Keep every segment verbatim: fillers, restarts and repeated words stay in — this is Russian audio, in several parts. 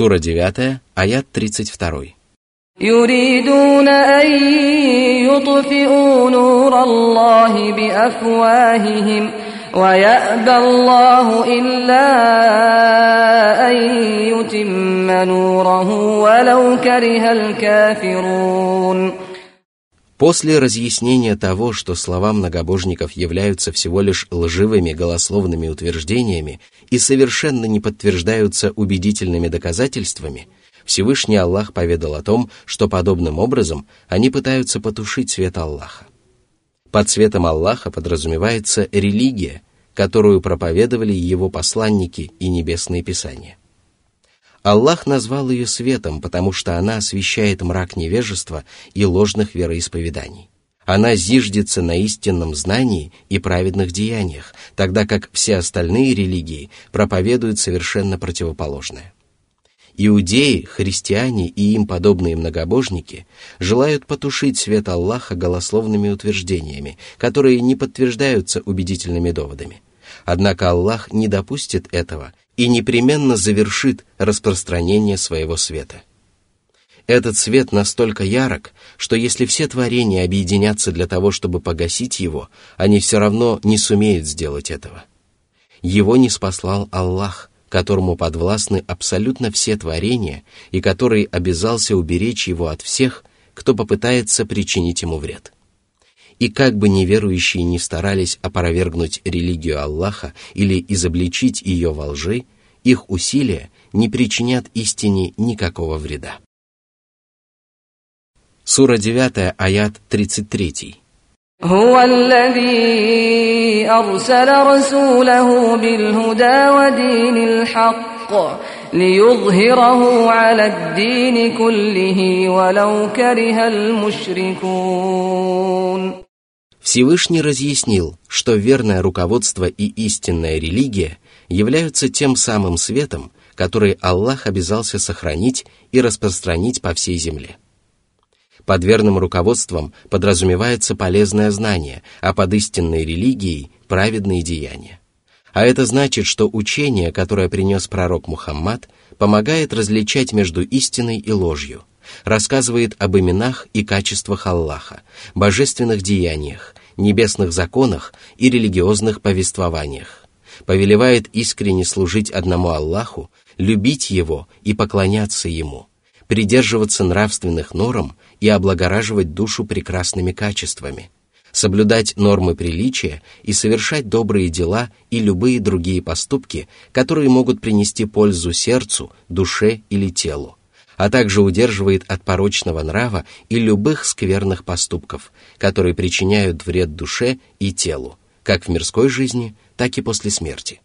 Сура девятая, аят тридцать два. «Юридуна ан ютфиу нура Аллахи би афвахихим, ва я'ба Аллаху илля ан ютимма нураху, ва лау карихал кафирун». После разъяснения того, что слова многобожников являются всего лишь лживыми голословными утверждениями и совершенно не подтверждаются убедительными доказательствами, Всевышний Аллах поведал о том, что подобным образом они пытаются потушить свет Аллаха. Под светом Аллаха подразумевается религия, которую проповедовали его посланники и небесные писания. Аллах назвал ее светом, потому что она освещает мрак невежества и ложных вероисповеданий. Она зиждется на истинном знании и праведных деяниях, тогда как все остальные религии проповедуют совершенно противоположное. Иудеи, христиане и им подобные многобожники желают потушить свет Аллаха голословными утверждениями, которые не подтверждаются убедительными доводами. Однако Аллах не допустит этого и непременно завершит распространение своего света. Этот свет настолько ярок, что если все творения объединятся для того, чтобы погасить его, они все равно не сумеют сделать этого. Его ниспослал Аллах, которому подвластны абсолютно все творения и который обязался уберечь его от всех, кто попытается причинить ему вред. И как бы неверующие ни старались опровергнуть религию Аллаха или изобличить ее во лжи, их усилия не причинят истине никакого вреда. Сура девятая, аят тридцать три. «Хуа аллази арсала расулаху бил-худа ва динил хакк, лиюзхираху аля ад-дини куллихи, ва лау карихал мушрикун». Всевышний разъяснил, что верное руководство и истинная религия являются тем самым светом, который Аллах обязался сохранить и распространить по всей земле. Под верным руководством подразумевается полезное знание, а под истинной религией – праведные деяния. А это значит, что учение, которое принес пророк Мухаммад, помогает различать между истиной и ложью, рассказывает об именах и качествах Аллаха, божественных деяниях, небесных законах и религиозных повествованиях, повелевает искренне служить одному Аллаху, любить Его и поклоняться Ему, придерживаться нравственных норм и облагораживать душу прекрасными качествами, соблюдать нормы приличия и совершать добрые дела и любые другие поступки, которые могут принести пользу сердцу, душе или телу, а также удерживает от порочного нрава и любых скверных поступков, которые причиняют вред душе и телу, как в мирской жизни, так и после смерти.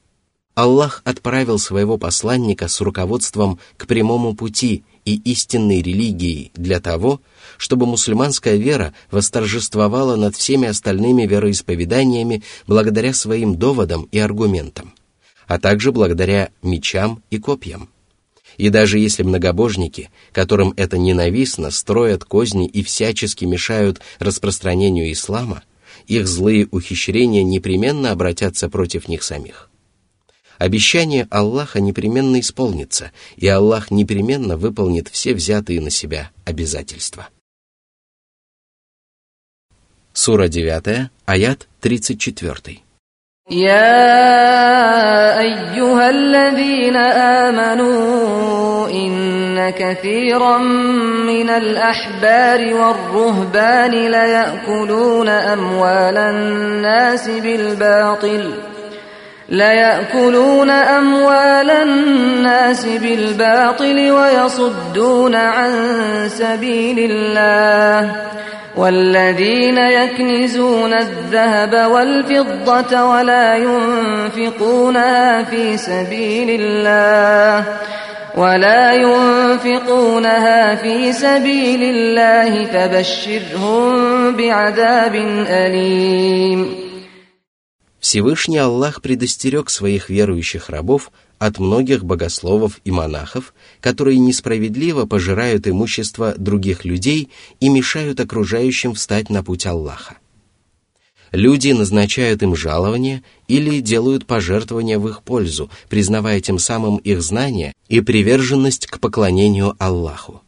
Аллах отправил своего посланника с руководством к прямому пути и истинной религии для того, чтобы мусульманская вера восторжествовала над всеми остальными вероисповеданиями благодаря своим доводам и аргументам, а также благодаря мечам и копьям. И даже если многобожники, которым это ненавистно, строят козни и всячески мешают распространению ислама, их злые ухищрения непременно обратятся против них самих. Обещание Аллаха непременно исполнится, и Аллах непременно выполнит все взятые на себя обязательства. Сура девятая, аят тридцать четыре. «Я айюхаллазина аману, инна кафирам минал ахбари вар-рухбани лаякулуна амвалан наси бил-батил». لَيَأْكُلُونَ أَمْوَالَ النَّاسِ بِالْبَاطِلِ وَيَصُدُّونَ عَن سَبِيلِ اللَّهِ وَالَّذِينَ يَكْنِزُونَ الذَّهَبَ وَالْفِضَّةَ وَلَا يُنْفِقُونَهَا فِي سَبِيلِ اللَّهِ وَلَا يُنْفِقُونَهَا فِي سَبِيلِ اللَّهِ فَبَشِّرْهُم بِعَذَابٍ أَلِيمٍ. Всевышний Аллах предостерег своих верующих рабов от многих богословов и монахов, которые несправедливо пожирают имущество других людей и мешают окружающим встать на путь Аллаха. Люди назначают им жалования или делают пожертвования в их пользу, признавая тем самым их знания и приверженность к поклонению Аллаху,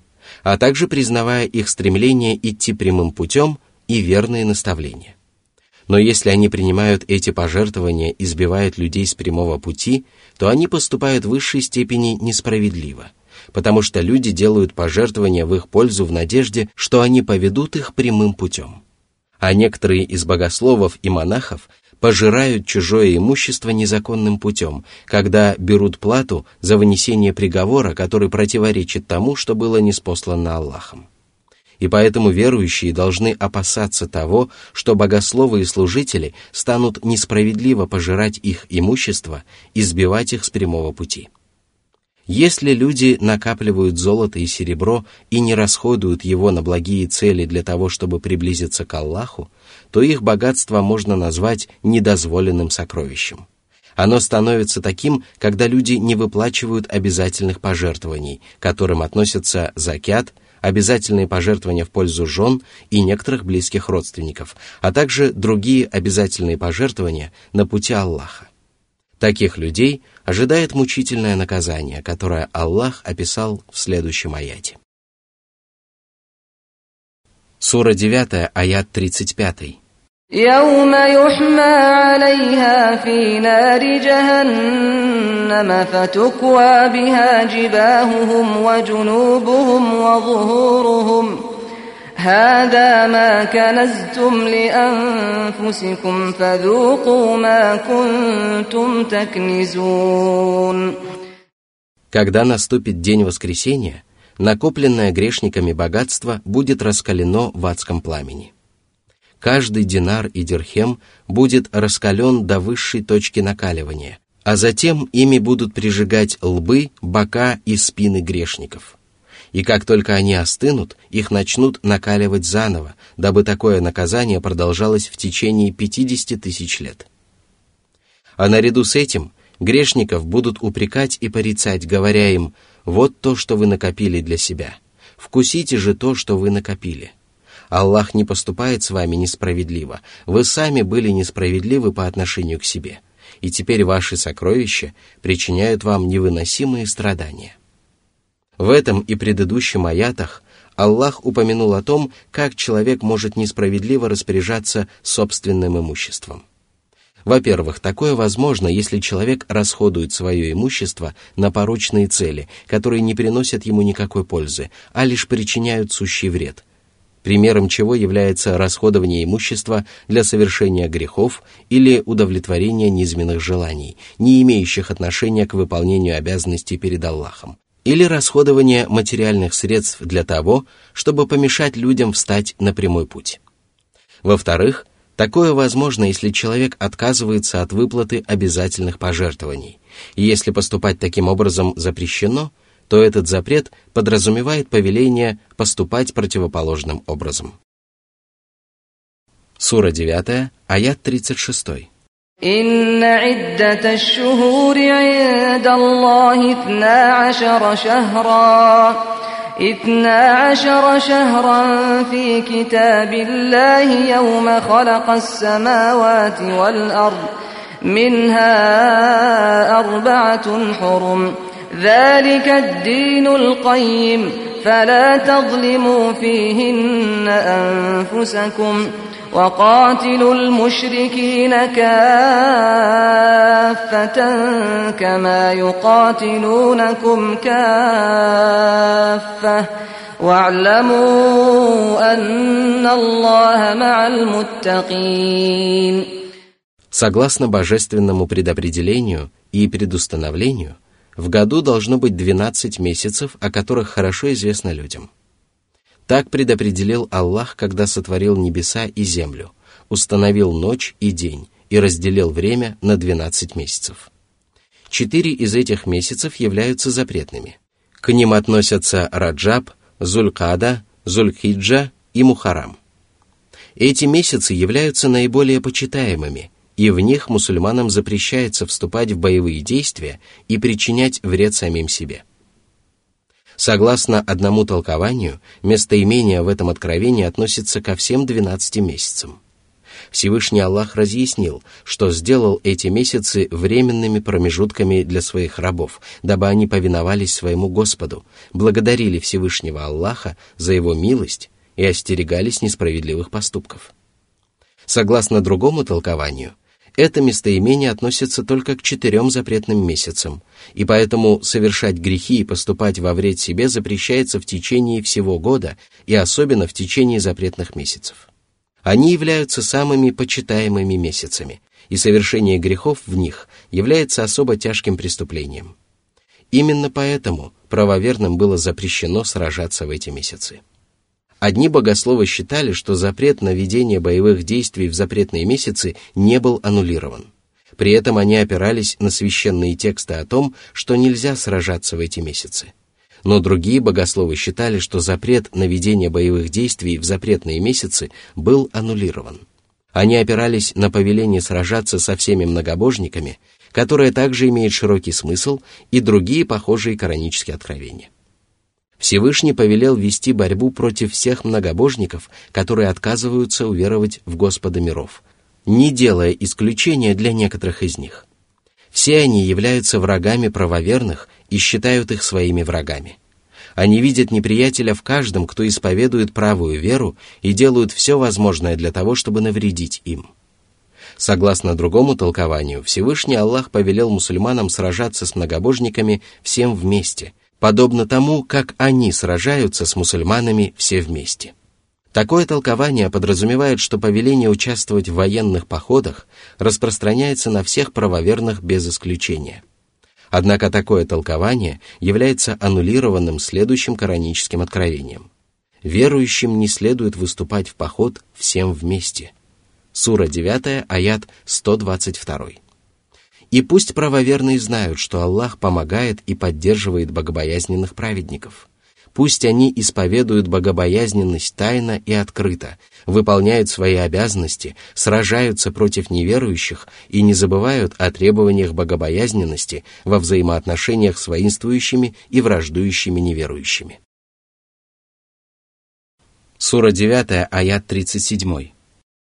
а также признавая их стремление идти прямым путем и верные наставления. Но если они принимают эти пожертвования и сбивают людей с прямого пути, то они поступают в высшей степени несправедливо, потому что люди делают пожертвования в их пользу в надежде, что они поведут их прямым путем. А некоторые из богословов и монахов пожирают чужое имущество незаконным путем, когда берут плату за вынесение приговора, который противоречит тому, что было ниспослано Аллахом. И поэтому верующие должны опасаться того, что богословы и служители станут несправедливо пожирать их имущество и сбивать их с прямого пути. Если люди накапливают золото и серебро и не расходуют его на благие цели для того, чтобы приблизиться к Аллаху, то их богатство можно назвать недозволенным сокровищем. Оно становится таким, когда люди не выплачивают обязательных пожертвований, к которым относятся закят, обязательные пожертвования в пользу жен и некоторых близких родственников, а также другие обязательные пожертвования на пути Аллаха. Таких людей ожидает мучительное наказание, которое Аллах описал в следующем аяте. Сура девять, аят тридцать пять. يَوْمَ يُحْمَى عَلَيْهَا فِي نَارِ جَهَنَّمَ فَتُكْوَى بِهَا جِبَاهُهُمْ وَجُنُوبُهُمْ وَظُهُورُهُمْ هَذَا مَا كَنَزْتُمْ لِأَنفُسِكُمْ فَذُوقُوا مَا كُنْتُمْ تَكْنِزُونَ. Когда наступит день воскресения, накопленное грешниками богатство будет раскалено в адском пламени. Каждый динар и дирхем будет раскален до высшей точки накаливания, а затем ими будут прижигать лбы, бока и спины грешников. И как только они остынут, их начнут накаливать заново, дабы такое наказание продолжалось в течение пятьдесят тысяч лет. А наряду с этим грешников будут упрекать и порицать, говоря им: «Вот то, что вы накопили для себя, вкусите же то, что вы накопили. Аллах не поступает с вами несправедливо, вы сами были несправедливы по отношению к себе, и теперь ваши сокровища причиняют вам невыносимые страдания». В этом и предыдущем аятах Аллах упомянул о том, как человек может несправедливо распоряжаться собственным имуществом. Во-первых, такое возможно, если человек расходует свое имущество на порочные цели, которые не приносят ему никакой пользы, а лишь причиняют сущий вред, примером чего является расходование имущества для совершения грехов или удовлетворения низменных желаний, не имеющих отношения к выполнению обязанностей перед Аллахом, или расходование материальных средств для того, чтобы помешать людям встать на прямой путь. Во-вторых, такое возможно, если человек отказывается от выплаты обязательных пожертвований, и если поступать таким образом запрещено, то этот запрет подразумевает повеление поступать противоположным образом. Сура девять, аят тридцать шесть. «Инна иддата ш-шухури 'инда Аллахи итна ашара шахра, итна ашара шахран фи китабиллахи йаума халака ас-самавати вал-ард, минха арбаатун хурум. ذلك الدين القيم فلا تظلموا فيهن أنفسكم وقاتلوا المشركين كافة كما يقاتلونكم كافة واعلموا أن الله مع المتقين. Согласно божественному предопределению и предустановлению, в году должно быть двенадцать месяцев, о которых хорошо известно людям. Так предопределил Аллах, когда сотворил небеса и землю, установил ночь и день и разделил время на двенадцать месяцев. Четыре из этих месяцев являются запретными. К ним относятся Раджаб, Зуль-Каада, Зуль-Хиджа и Мухаррам. Эти месяцы являются наиболее почитаемыми, и в них мусульманам запрещается вступать в боевые действия и причинять вред самим себе. Согласно одному толкованию, местоимение в этом откровении относится ко всем двенадцати месяцам. Всевышний Аллах разъяснил, что сделал эти месяцы временными промежутками для своих рабов, дабы они повиновались своему Господу, благодарили Всевышнего Аллаха за его милость и остерегались несправедливых поступков. Согласно другому толкованию, это местоимение относится только к четырем запретным месяцам, и поэтому совершать грехи и поступать во вред себе запрещается в течение всего года и особенно в течение запретных месяцев. Они являются самыми почитаемыми месяцами, и совершение грехов в них является особо тяжким преступлением. Именно поэтому правоверным было запрещено сражаться в эти месяцы. Одни богословы считали, что запрет на ведение боевых действий в запретные месяцы не был аннулирован. При этом они опирались на священные тексты о том, что нельзя сражаться в эти месяцы. Но другие богословы считали, что запрет на ведение боевых действий в запретные месяцы был аннулирован. Они опирались на повеление сражаться со всеми многобожниками, которое также имеет широкий смысл, и другие похожие коранические откровения. Всевышний повелел вести борьбу против всех многобожников, которые отказываются уверовать в Господа миров, не делая исключения для некоторых из них. Все они являются врагами правоверных и считают их своими врагами. Они видят неприятеля в каждом, кто исповедует правую веру, и делают все возможное для того, чтобы навредить им. Согласно другому толкованию, Всевышний Аллах повелел мусульманам сражаться с многобожниками всем вместе, подобно тому, как они сражаются с мусульманами все вместе. Такое толкование подразумевает, что повеление участвовать в военных походах распространяется на всех правоверных без исключения. Однако такое толкование является аннулированным следующим кораническим откровением. Верующим не следует выступать в поход всем вместе. Сура девять, аят сто двадцать два. И пусть правоверные знают, что Аллах помогает и поддерживает богобоязненных праведников. Пусть они исповедуют богобоязненность тайно и открыто, выполняют свои обязанности, сражаются против неверующих и не забывают о требованиях богобоязненности во взаимоотношениях с воинствующими и враждующими неверующими. Сура девять, аят тридцать семь.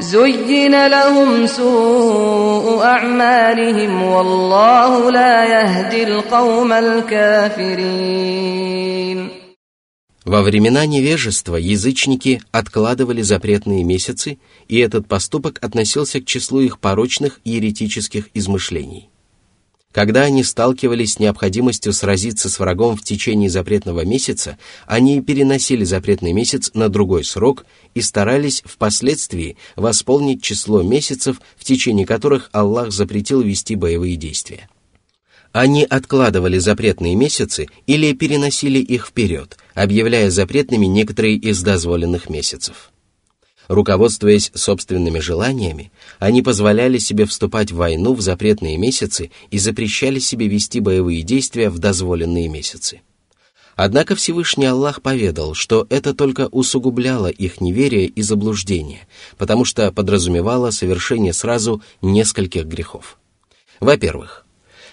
زين لهم سوء أعمالهم والله لا يهدي القوم الكافرين. Во времена невежества язычники откладывали запретные месяцы, и этот поступок относился к числу их порочных и еретических измышлений. Когда они сталкивались с необходимостью сразиться с врагом в течение запретного месяца, они переносили запретный месяц на другой срок и старались впоследствии восполнить число месяцев, в течение которых Аллах запретил вести боевые действия. Они откладывали запретные месяцы или переносили их вперед, объявляя запретными некоторые из дозволенных месяцев. Руководствуясь собственными желаниями, они позволяли себе вступать в войну в запретные месяцы и запрещали себе вести боевые действия в дозволенные месяцы. Однако Всевышний Аллах поведал, что это только усугубляло их неверие и заблуждение, потому что подразумевало совершение сразу нескольких грехов. Во-первых,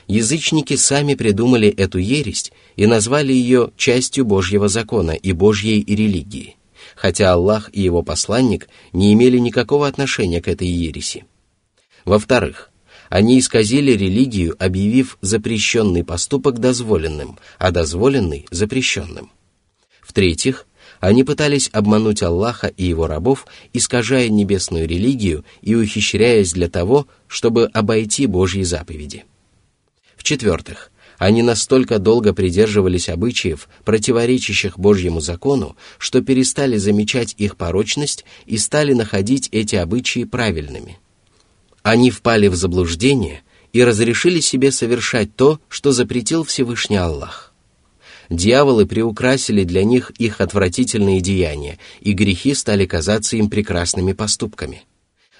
язычники сами придумали эту ересь и назвали ее частью Божьего закона и Божьей религии, хотя Аллах и его посланник не имели никакого отношения к этой ереси. Во-вторых, они исказили религию, объявив запрещенный поступок дозволенным, а дозволенный — запрещенным. В-третьих, они пытались обмануть Аллаха и его рабов, искажая небесную религию и ухищряясь для того, чтобы обойти Божьи заповеди. В-четвертых, они настолько долго придерживались обычаев, противоречащих Божьему закону, что перестали замечать их порочность и стали находить эти обычаи правильными. Они впали в заблуждение и разрешили себе совершать то, что запретил Всевышний Аллах. Дьяволы приукрасили для них их отвратительные деяния, и грехи стали казаться им прекрасными поступками.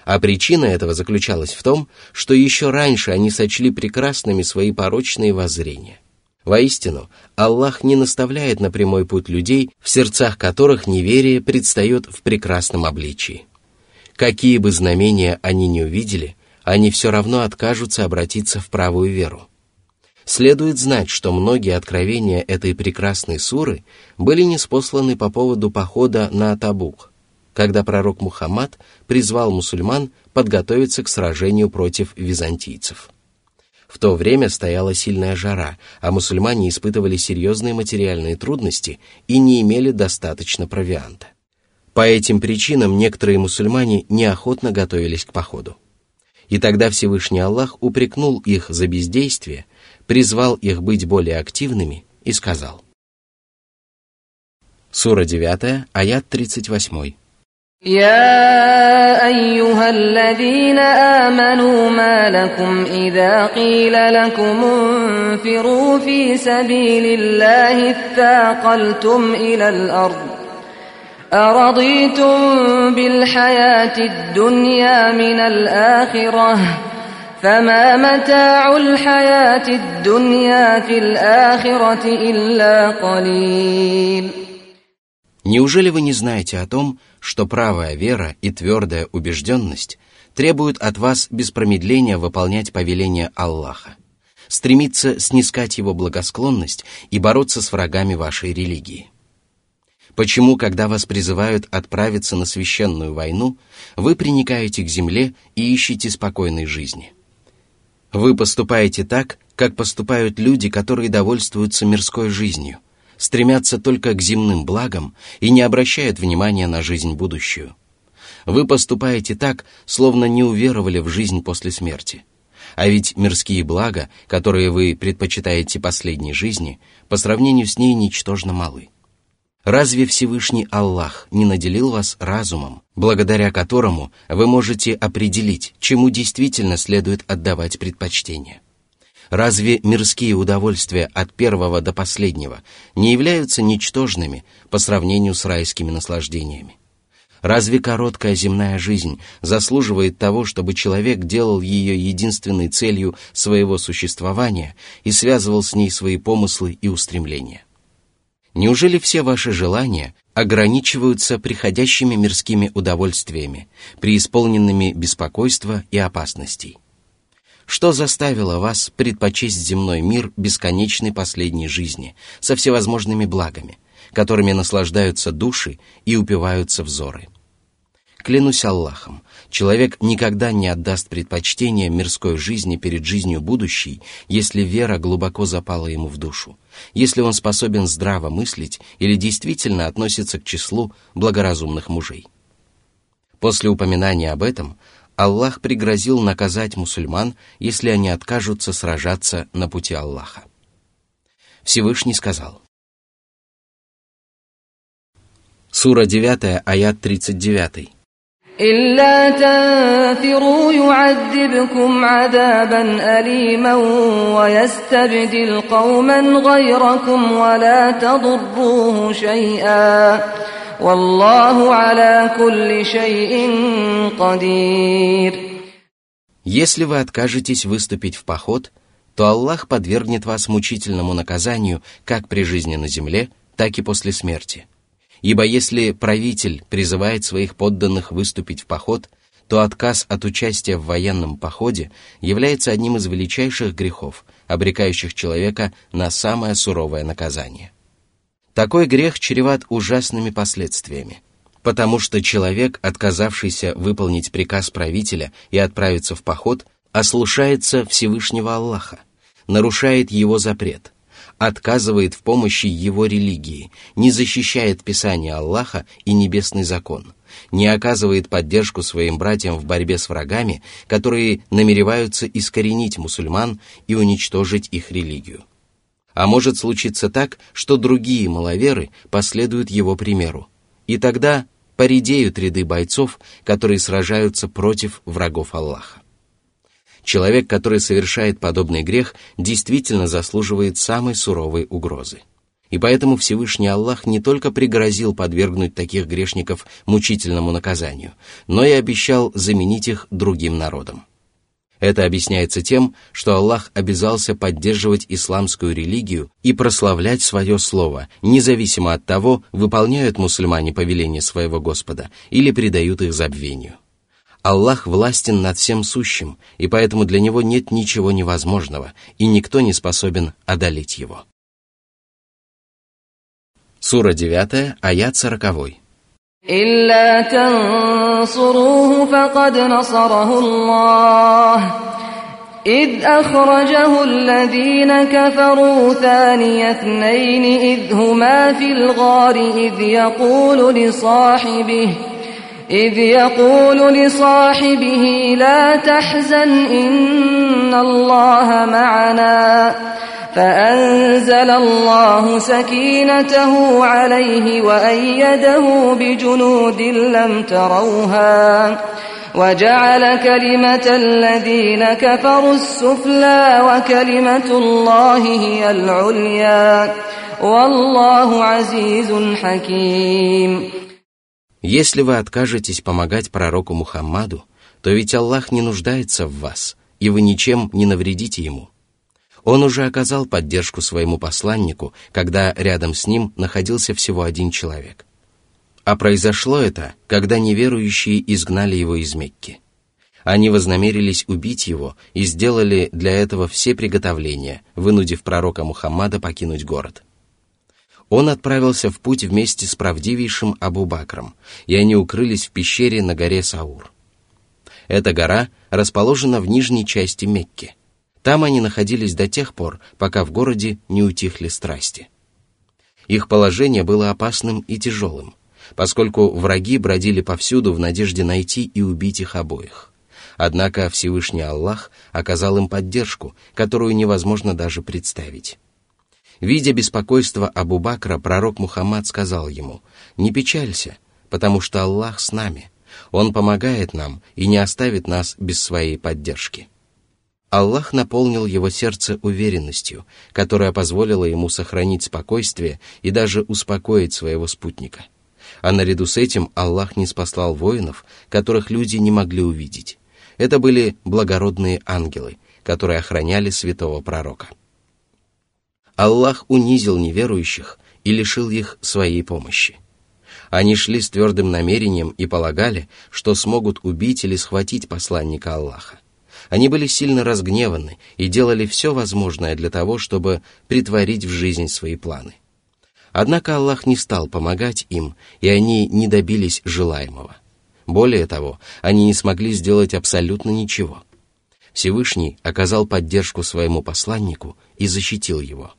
А причина этого заключалась в том, что еще раньше они сочли прекрасными свои порочные воззрения. Воистину, Аллах не наставляет на прямой путь людей, в сердцах которых неверие предстает в прекрасном обличии. Какие бы знамения они ни увидели, они все равно откажутся обратиться в правую веру. Следует знать, что многие откровения этой прекрасной суры были ниспосланы по поводу похода на Табук, когда пророк Мухаммад призвал мусульман подготовиться к сражению против византийцев. В то время стояла сильная жара, а мусульмане испытывали серьезные материальные трудности и не имели достаточно провианта. По этим причинам некоторые мусульмане неохотно готовились к походу. И тогда Всевышний Аллах упрекнул их за бездействие, призвал их быть более активными и сказал. Сура девятая, аят тридцать восемь. يا أيها الذين آمنوا ما لكم إذا قيل لكم انفروا في سبيل الله اثاقلتم إلى الأرض أرضيتم بالحياة الدنيا من الآخرة فما متاع الحياة الدنيا في الآخرة إلا قليل. Неужели вы не знаете о том, что правая вера и твердая убежденность требуют от вас без промедления выполнять повеления Аллаха, стремиться снискать его благосклонность и бороться с врагами вашей религии? Почему, когда вас призывают отправиться на священную войну, вы приникаете к земле и ищете спокойной жизни? Вы поступаете так, как поступают люди, которые довольствуются мирской жизнью, стремятся только к земным благам и не обращают внимания на жизнь будущую. Вы поступаете так, словно не уверовали в жизнь после смерти. А ведь мирские блага, которые вы предпочитаете последней жизни, по сравнению с ней ничтожно малы. Разве Всевышний Аллах не наделил вас разумом, благодаря которому вы можете определить, чему действительно следует отдавать предпочтение? Разве мирские удовольствия от первого до последнего не являются ничтожными по сравнению с райскими наслаждениями? Разве короткая земная жизнь заслуживает того, чтобы человек делал ее единственной целью своего существования и связывал с ней свои помыслы и устремления? Неужели все ваши желания ограничиваются приходящими мирскими удовольствиями, преисполненными беспокойства и опасностей? Что заставило вас предпочесть земной мир бесконечной последней жизни со всевозможными благами, которыми наслаждаются души и упиваются взоры? Клянусь Аллахом, человек никогда не отдаст предпочтение мирской жизни перед жизнью будущей, если вера глубоко запала ему в душу, если он способен здраво мыслить или действительно относится к числу благоразумных мужей. После упоминания об этом Аллах пригрозил наказать мусульман, если они откажутся сражаться на пути Аллаха. Всевышний сказал. Сура девятая, аят тридцать девять. «Илля танфиру юаддибкум адабан алиман, ва ястабдил кауман гайракум, ва ла тадурруху шай'а». Если вы откажетесь выступить в поход, то Аллах подвергнет вас мучительному наказанию как при жизни на земле, так и после смерти. Ибо если правитель призывает своих подданных выступить в поход, то отказ от участия в военном походе является одним из величайших грехов, обрекающих человека на самое суровое наказание. Такой грех чреват ужасными последствиями, потому что человек, отказавшийся выполнить приказ правителя и отправиться в поход, ослушается Всевышнего Аллаха, нарушает его запрет, отказывает в помощи его религии, не защищает Писание Аллаха и небесный закон, не оказывает поддержку своим братьям в борьбе с врагами, которые намереваются искоренить мусульман и уничтожить их религию. А может случиться так, что другие маловеры последуют его примеру, и тогда поредеют ряды бойцов, которые сражаются против врагов Аллаха. Человек, который совершает подобный грех, действительно заслуживает самой суровой угрозы. И поэтому Всевышний Аллах не только пригрозил подвергнуть таких грешников мучительному наказанию, но и обещал заменить их другим народом. Это объясняется тем, что Аллах обязался поддерживать исламскую религию и прославлять свое слово, независимо от того, выполняют мусульмане повеления своего Господа или предают их забвению. Аллах властен над всем сущим, и поэтому для него нет ничего невозможного, и никто не способен одолеть его. Сура девятая, аят сороковой. إلا تنصروه فقد نصره الله إذ أخرجه الذين كفروا ثاني اثنين إذ هما في الغار إذ يقول لصاحبه إذ يقول لصاحبه لا تحزن إن الله معنا فأنزل الله سكينته عليه وأيده بجنود لم تروها وجعل كلمة الذين كفروا السفلى وكلمة الله هي العليا والله عزيز حكيم. Если вы откажетесь помогать пророку Мухаммаду, то ведь Аллах не нуждается в вас, и вы ничем не навредите ему. Он уже оказал поддержку своему посланнику, когда рядом с ним находился всего один человек. А произошло это, когда неверующие изгнали его из Мекки. Они вознамерились убить его и сделали для этого все приготовления, вынудив пророка Мухаммада покинуть город. Он отправился в путь вместе с правдивейшим Абу Бакром, и они укрылись в пещере на горе Саур. Эта гора расположена в нижней части Мекки. Там они находились до тех пор, пока в городе не утихли страсти. Их положение было опасным и тяжелым, поскольку враги бродили повсюду в надежде найти и убить их обоих. Однако Всевышний Аллах оказал им поддержку, которую невозможно даже представить. Видя беспокойство Абу Бакра, пророк Мухаммад сказал ему: «Не печалься, потому что Аллах с нами, Он помогает нам и не оставит нас без своей поддержки». Аллах наполнил его сердце уверенностью, которая позволила ему сохранить спокойствие и даже успокоить своего спутника. А наряду с этим Аллах ниспослал воинов, которых люди не могли увидеть. Это были благородные ангелы, которые охраняли святого пророка. Аллах унизил неверующих и лишил их своей помощи. Они шли с твердым намерением и полагали, что смогут убить или схватить посланника Аллаха. Они были сильно разгневаны и делали все возможное для того, чтобы претворить в жизнь свои планы. Однако Аллах не стал помогать им, и они не добились желаемого. Более того, они не смогли сделать абсолютно ничего. Всевышний оказал поддержку своему посланнику и защитил его.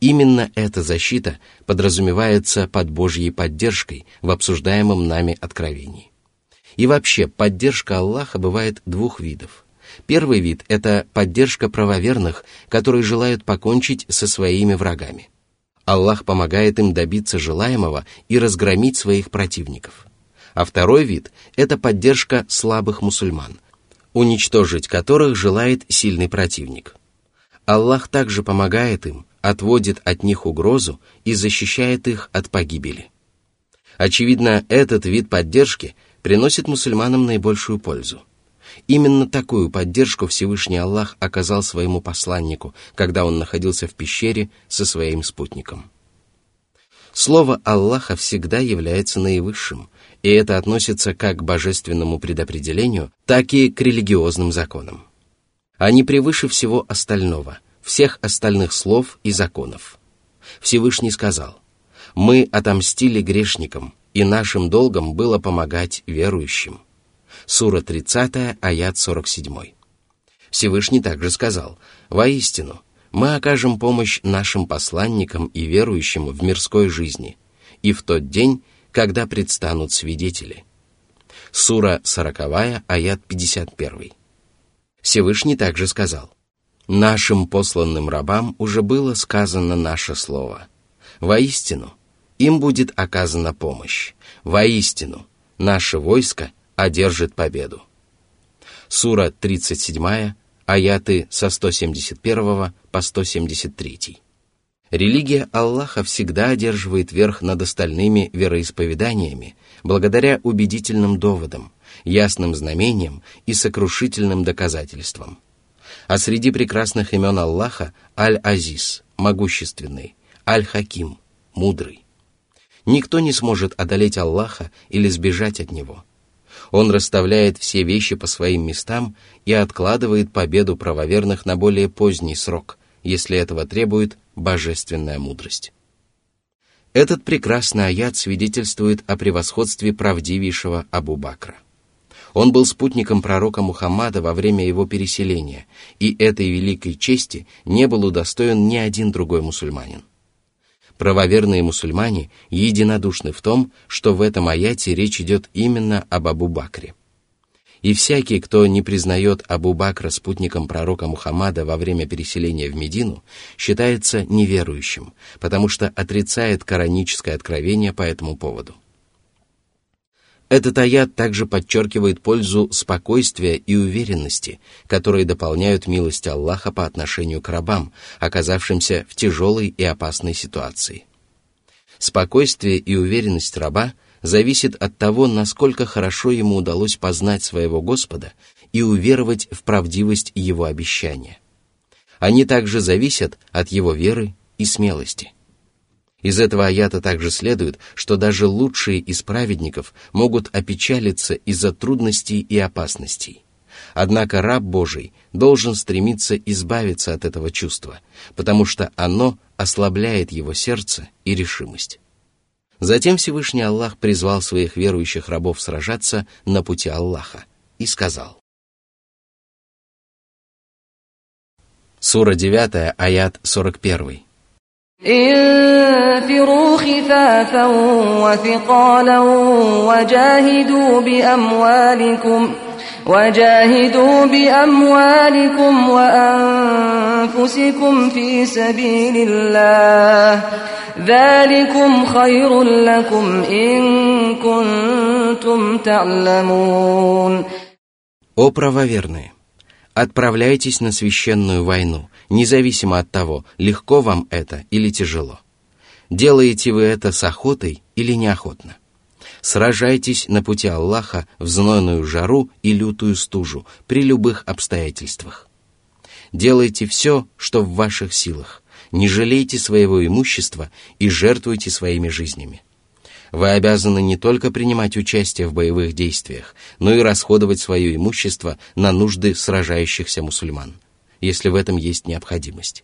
Именно эта защита подразумевается под Божьей поддержкой в обсуждаемом нами откровении. И вообще, поддержка Аллаха бывает двух видов. Первый вид – это поддержка правоверных, которые желают покончить со своими врагами. Аллах помогает им добиться желаемого и разгромить своих противников. А второй вид – это поддержка слабых мусульман, уничтожить которых желает сильный противник. Аллах также помогает им, отводит от них угрозу и защищает их от погибели. Очевидно, этот вид поддержки – приносит мусульманам наибольшую пользу. Именно такую поддержку Всевышний Аллах оказал своему посланнику, когда он находился в пещере со своим спутником. Слово Аллаха всегда является наивысшим, и это относится как к божественному предопределению, так и к религиозным законам. Они превыше всего остального, всех остальных слов и законов. Всевышний сказал: «Мы отомстили грешникам, и нашим долгом было помогать верующим». Сура тридцатая, аят сорок седьмой. Всевышний также сказал: «Воистину, мы окажем помощь нашим посланникам и верующим в мирской жизни, и в тот день, когда предстанут свидетели». Сура сороковая, аят пятьдесят первый. Всевышний также сказал: «Нашим посланным рабам уже было сказано наше слово. Воистину, им будет оказана помощь. Воистину, наше войско одержит победу». Сура тридцать седьмая, аяты со сто семьдесят первого по сто семьдесят третий. Религия Аллаха всегда одерживает верх над остальными вероисповеданиями благодаря убедительным доводам, ясным знамением и сокрушительным доказательством. А среди прекрасных имен Аллаха Аль-Азиз, могущественный, Аль-Хаким, мудрый. Никто не сможет одолеть Аллаха или сбежать от Него. Он расставляет все вещи по своим местам и откладывает победу правоверных на более поздний срок, если этого требует божественная мудрость. Этот прекрасный аят свидетельствует о превосходстве правдивейшего Абу Бакра. Он был спутником пророка Мухаммада во время его переселения, и этой великой чести не был удостоен ни один другой мусульманин. Правоверные мусульмане единодушны в том, что в этом аяте речь идет именно об Абу Бакре. И всякий, кто не признает Абу Бакра спутником пророка Мухаммада во время переселения в Медину, считается неверующим, потому что отрицает кораническое откровение по этому поводу. Этот аят также подчеркивает пользу спокойствия и уверенности, которые дополняют милость Аллаха по отношению к рабам, оказавшимся в тяжелой и опасной ситуации. Спокойствие и уверенность раба зависит от того, насколько хорошо ему удалось познать своего Господа и уверовать в правдивость его обещания. Они также зависят от его веры и смелости. Из этого аята также следует, что даже лучшие из праведников могут опечалиться из-за трудностей и опасностей. Однако раб Божий должен стремиться избавиться от этого чувства, потому что оно ослабляет его сердце и решимость. Затем Всевышний Аллах призвал своих верующих рабов сражаться на пути Аллаха и сказал. Сура девять, аят сорок один. انفروا خفافا وثقالا وجاهدوا بأموالكم وجاهدوا بأموالكم وأنفسكم في سبيل الله ذلكم خير لكم إن كنتم تعلمون. О правоверные, отправляйтесь на священную войну, независимо от того, легко вам это или тяжело. Делаете вы это с охотой или неохотно. Сражайтесь на пути Аллаха в знойную жару и лютую стужу при любых обстоятельствах. Делайте все, что в ваших силах, не жалейте своего имущества и жертвуйте своими жизнями. Вы обязаны не только принимать участие в боевых действиях, но и расходовать свое имущество на нужды сражающихся мусульман, если в этом есть необходимость.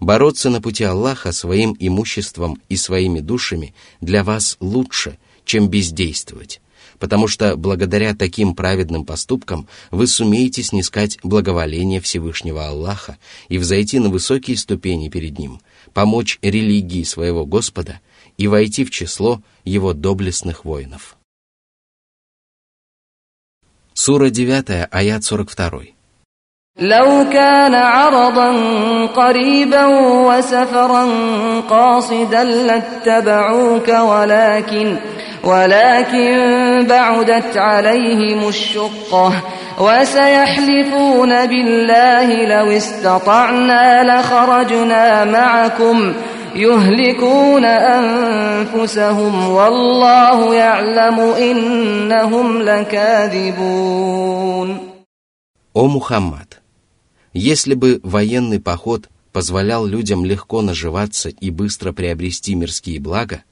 Бороться на пути Аллаха своим имуществом и своими душами для вас лучше, чем бездействовать, потому что благодаря таким праведным поступкам вы сумеете снискать благоволение Всевышнего Аллаха и взойти на высокие ступени перед Ним, помочь религии своего Господа и войти в число его доблестных воинов. Сура девять, аят сорок два. لو كان عرضا قريبا وسفرا قاصدا لاتبعوك ولكن ولكن بعدت عليهم الشقة وسيحلفون بالله لو استطعنا لخرجنا معكم يهلكون أنفسهم والله يعلم إنهم لكاذبون. О Мухаммад, если бы военный поход позволял людям легко наживаться и быстро приобрести мирские блага,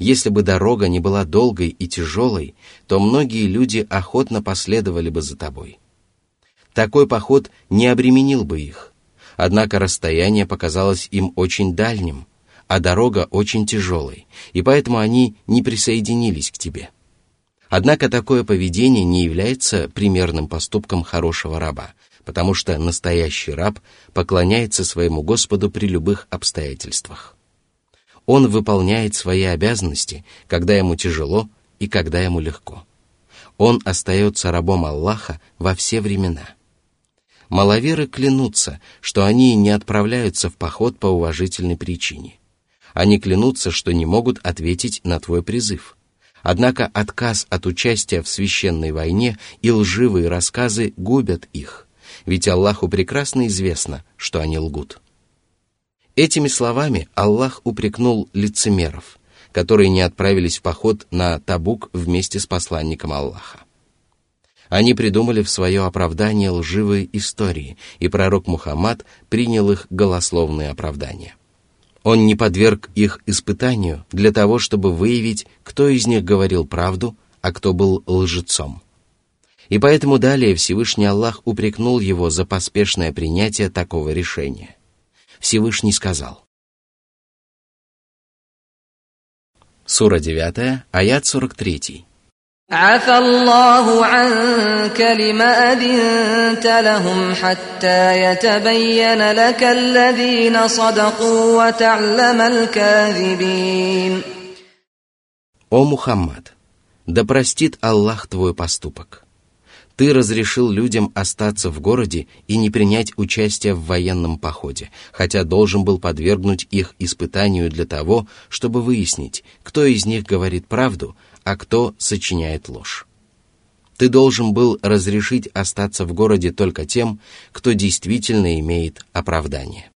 если бы дорога не была долгой и тяжелой, то многие люди охотно последовали бы за тобой. Такой поход не обременил бы их, однако расстояние показалось им очень дальним, а дорога очень тяжелой, и поэтому они не присоединились к тебе. Однако такое поведение не является примерным поступком хорошего раба, потому что настоящий раб поклоняется своему Господу при любых обстоятельствах. Он выполняет свои обязанности, когда ему тяжело и когда ему легко. Он остается рабом Аллаха во все времена. Маловеры клянутся, что они не отправляются в поход по уважительной причине. Они клянутся, что не могут ответить на твой призыв. Однако отказ от участия в священной войне и лживые рассказы губят их, ведь Аллаху прекрасно известно, что они лгут. Этими словами Аллах упрекнул лицемеров, которые не отправились в поход на Табук вместе с посланником Аллаха. Они придумали в свое оправдание лживые истории, и пророк Мухаммад принял их голословные оправдания. Он не подверг их испытанию для того, чтобы выявить, кто из них говорил правду, а кто был лжецом. И поэтому далее Всевышний Аллах упрекнул его за поспешное принятие такого решения. Всевышний сказал. Сура девятая, аят сорок третий. عَفَا اللَّهُ عَنْكَ لِمَا أَذِنْتَ لَهُمْ حَتَّى يَتَبَيَّنَ لَكَ الَّذِينَ صَدَقُوا وَتَعْلَمَ الْكَاذِبِينَ. О Мухаммад, да простит Аллах твой поступок. Ты разрешил людям остаться в городе и не принять участие в военном походе, хотя должен был подвергнуть их испытанию для того, чтобы выяснить, кто из них говорит правду, а кто сочиняет ложь. Ты должен был разрешить остаться в городе только тем, кто действительно имеет оправдание.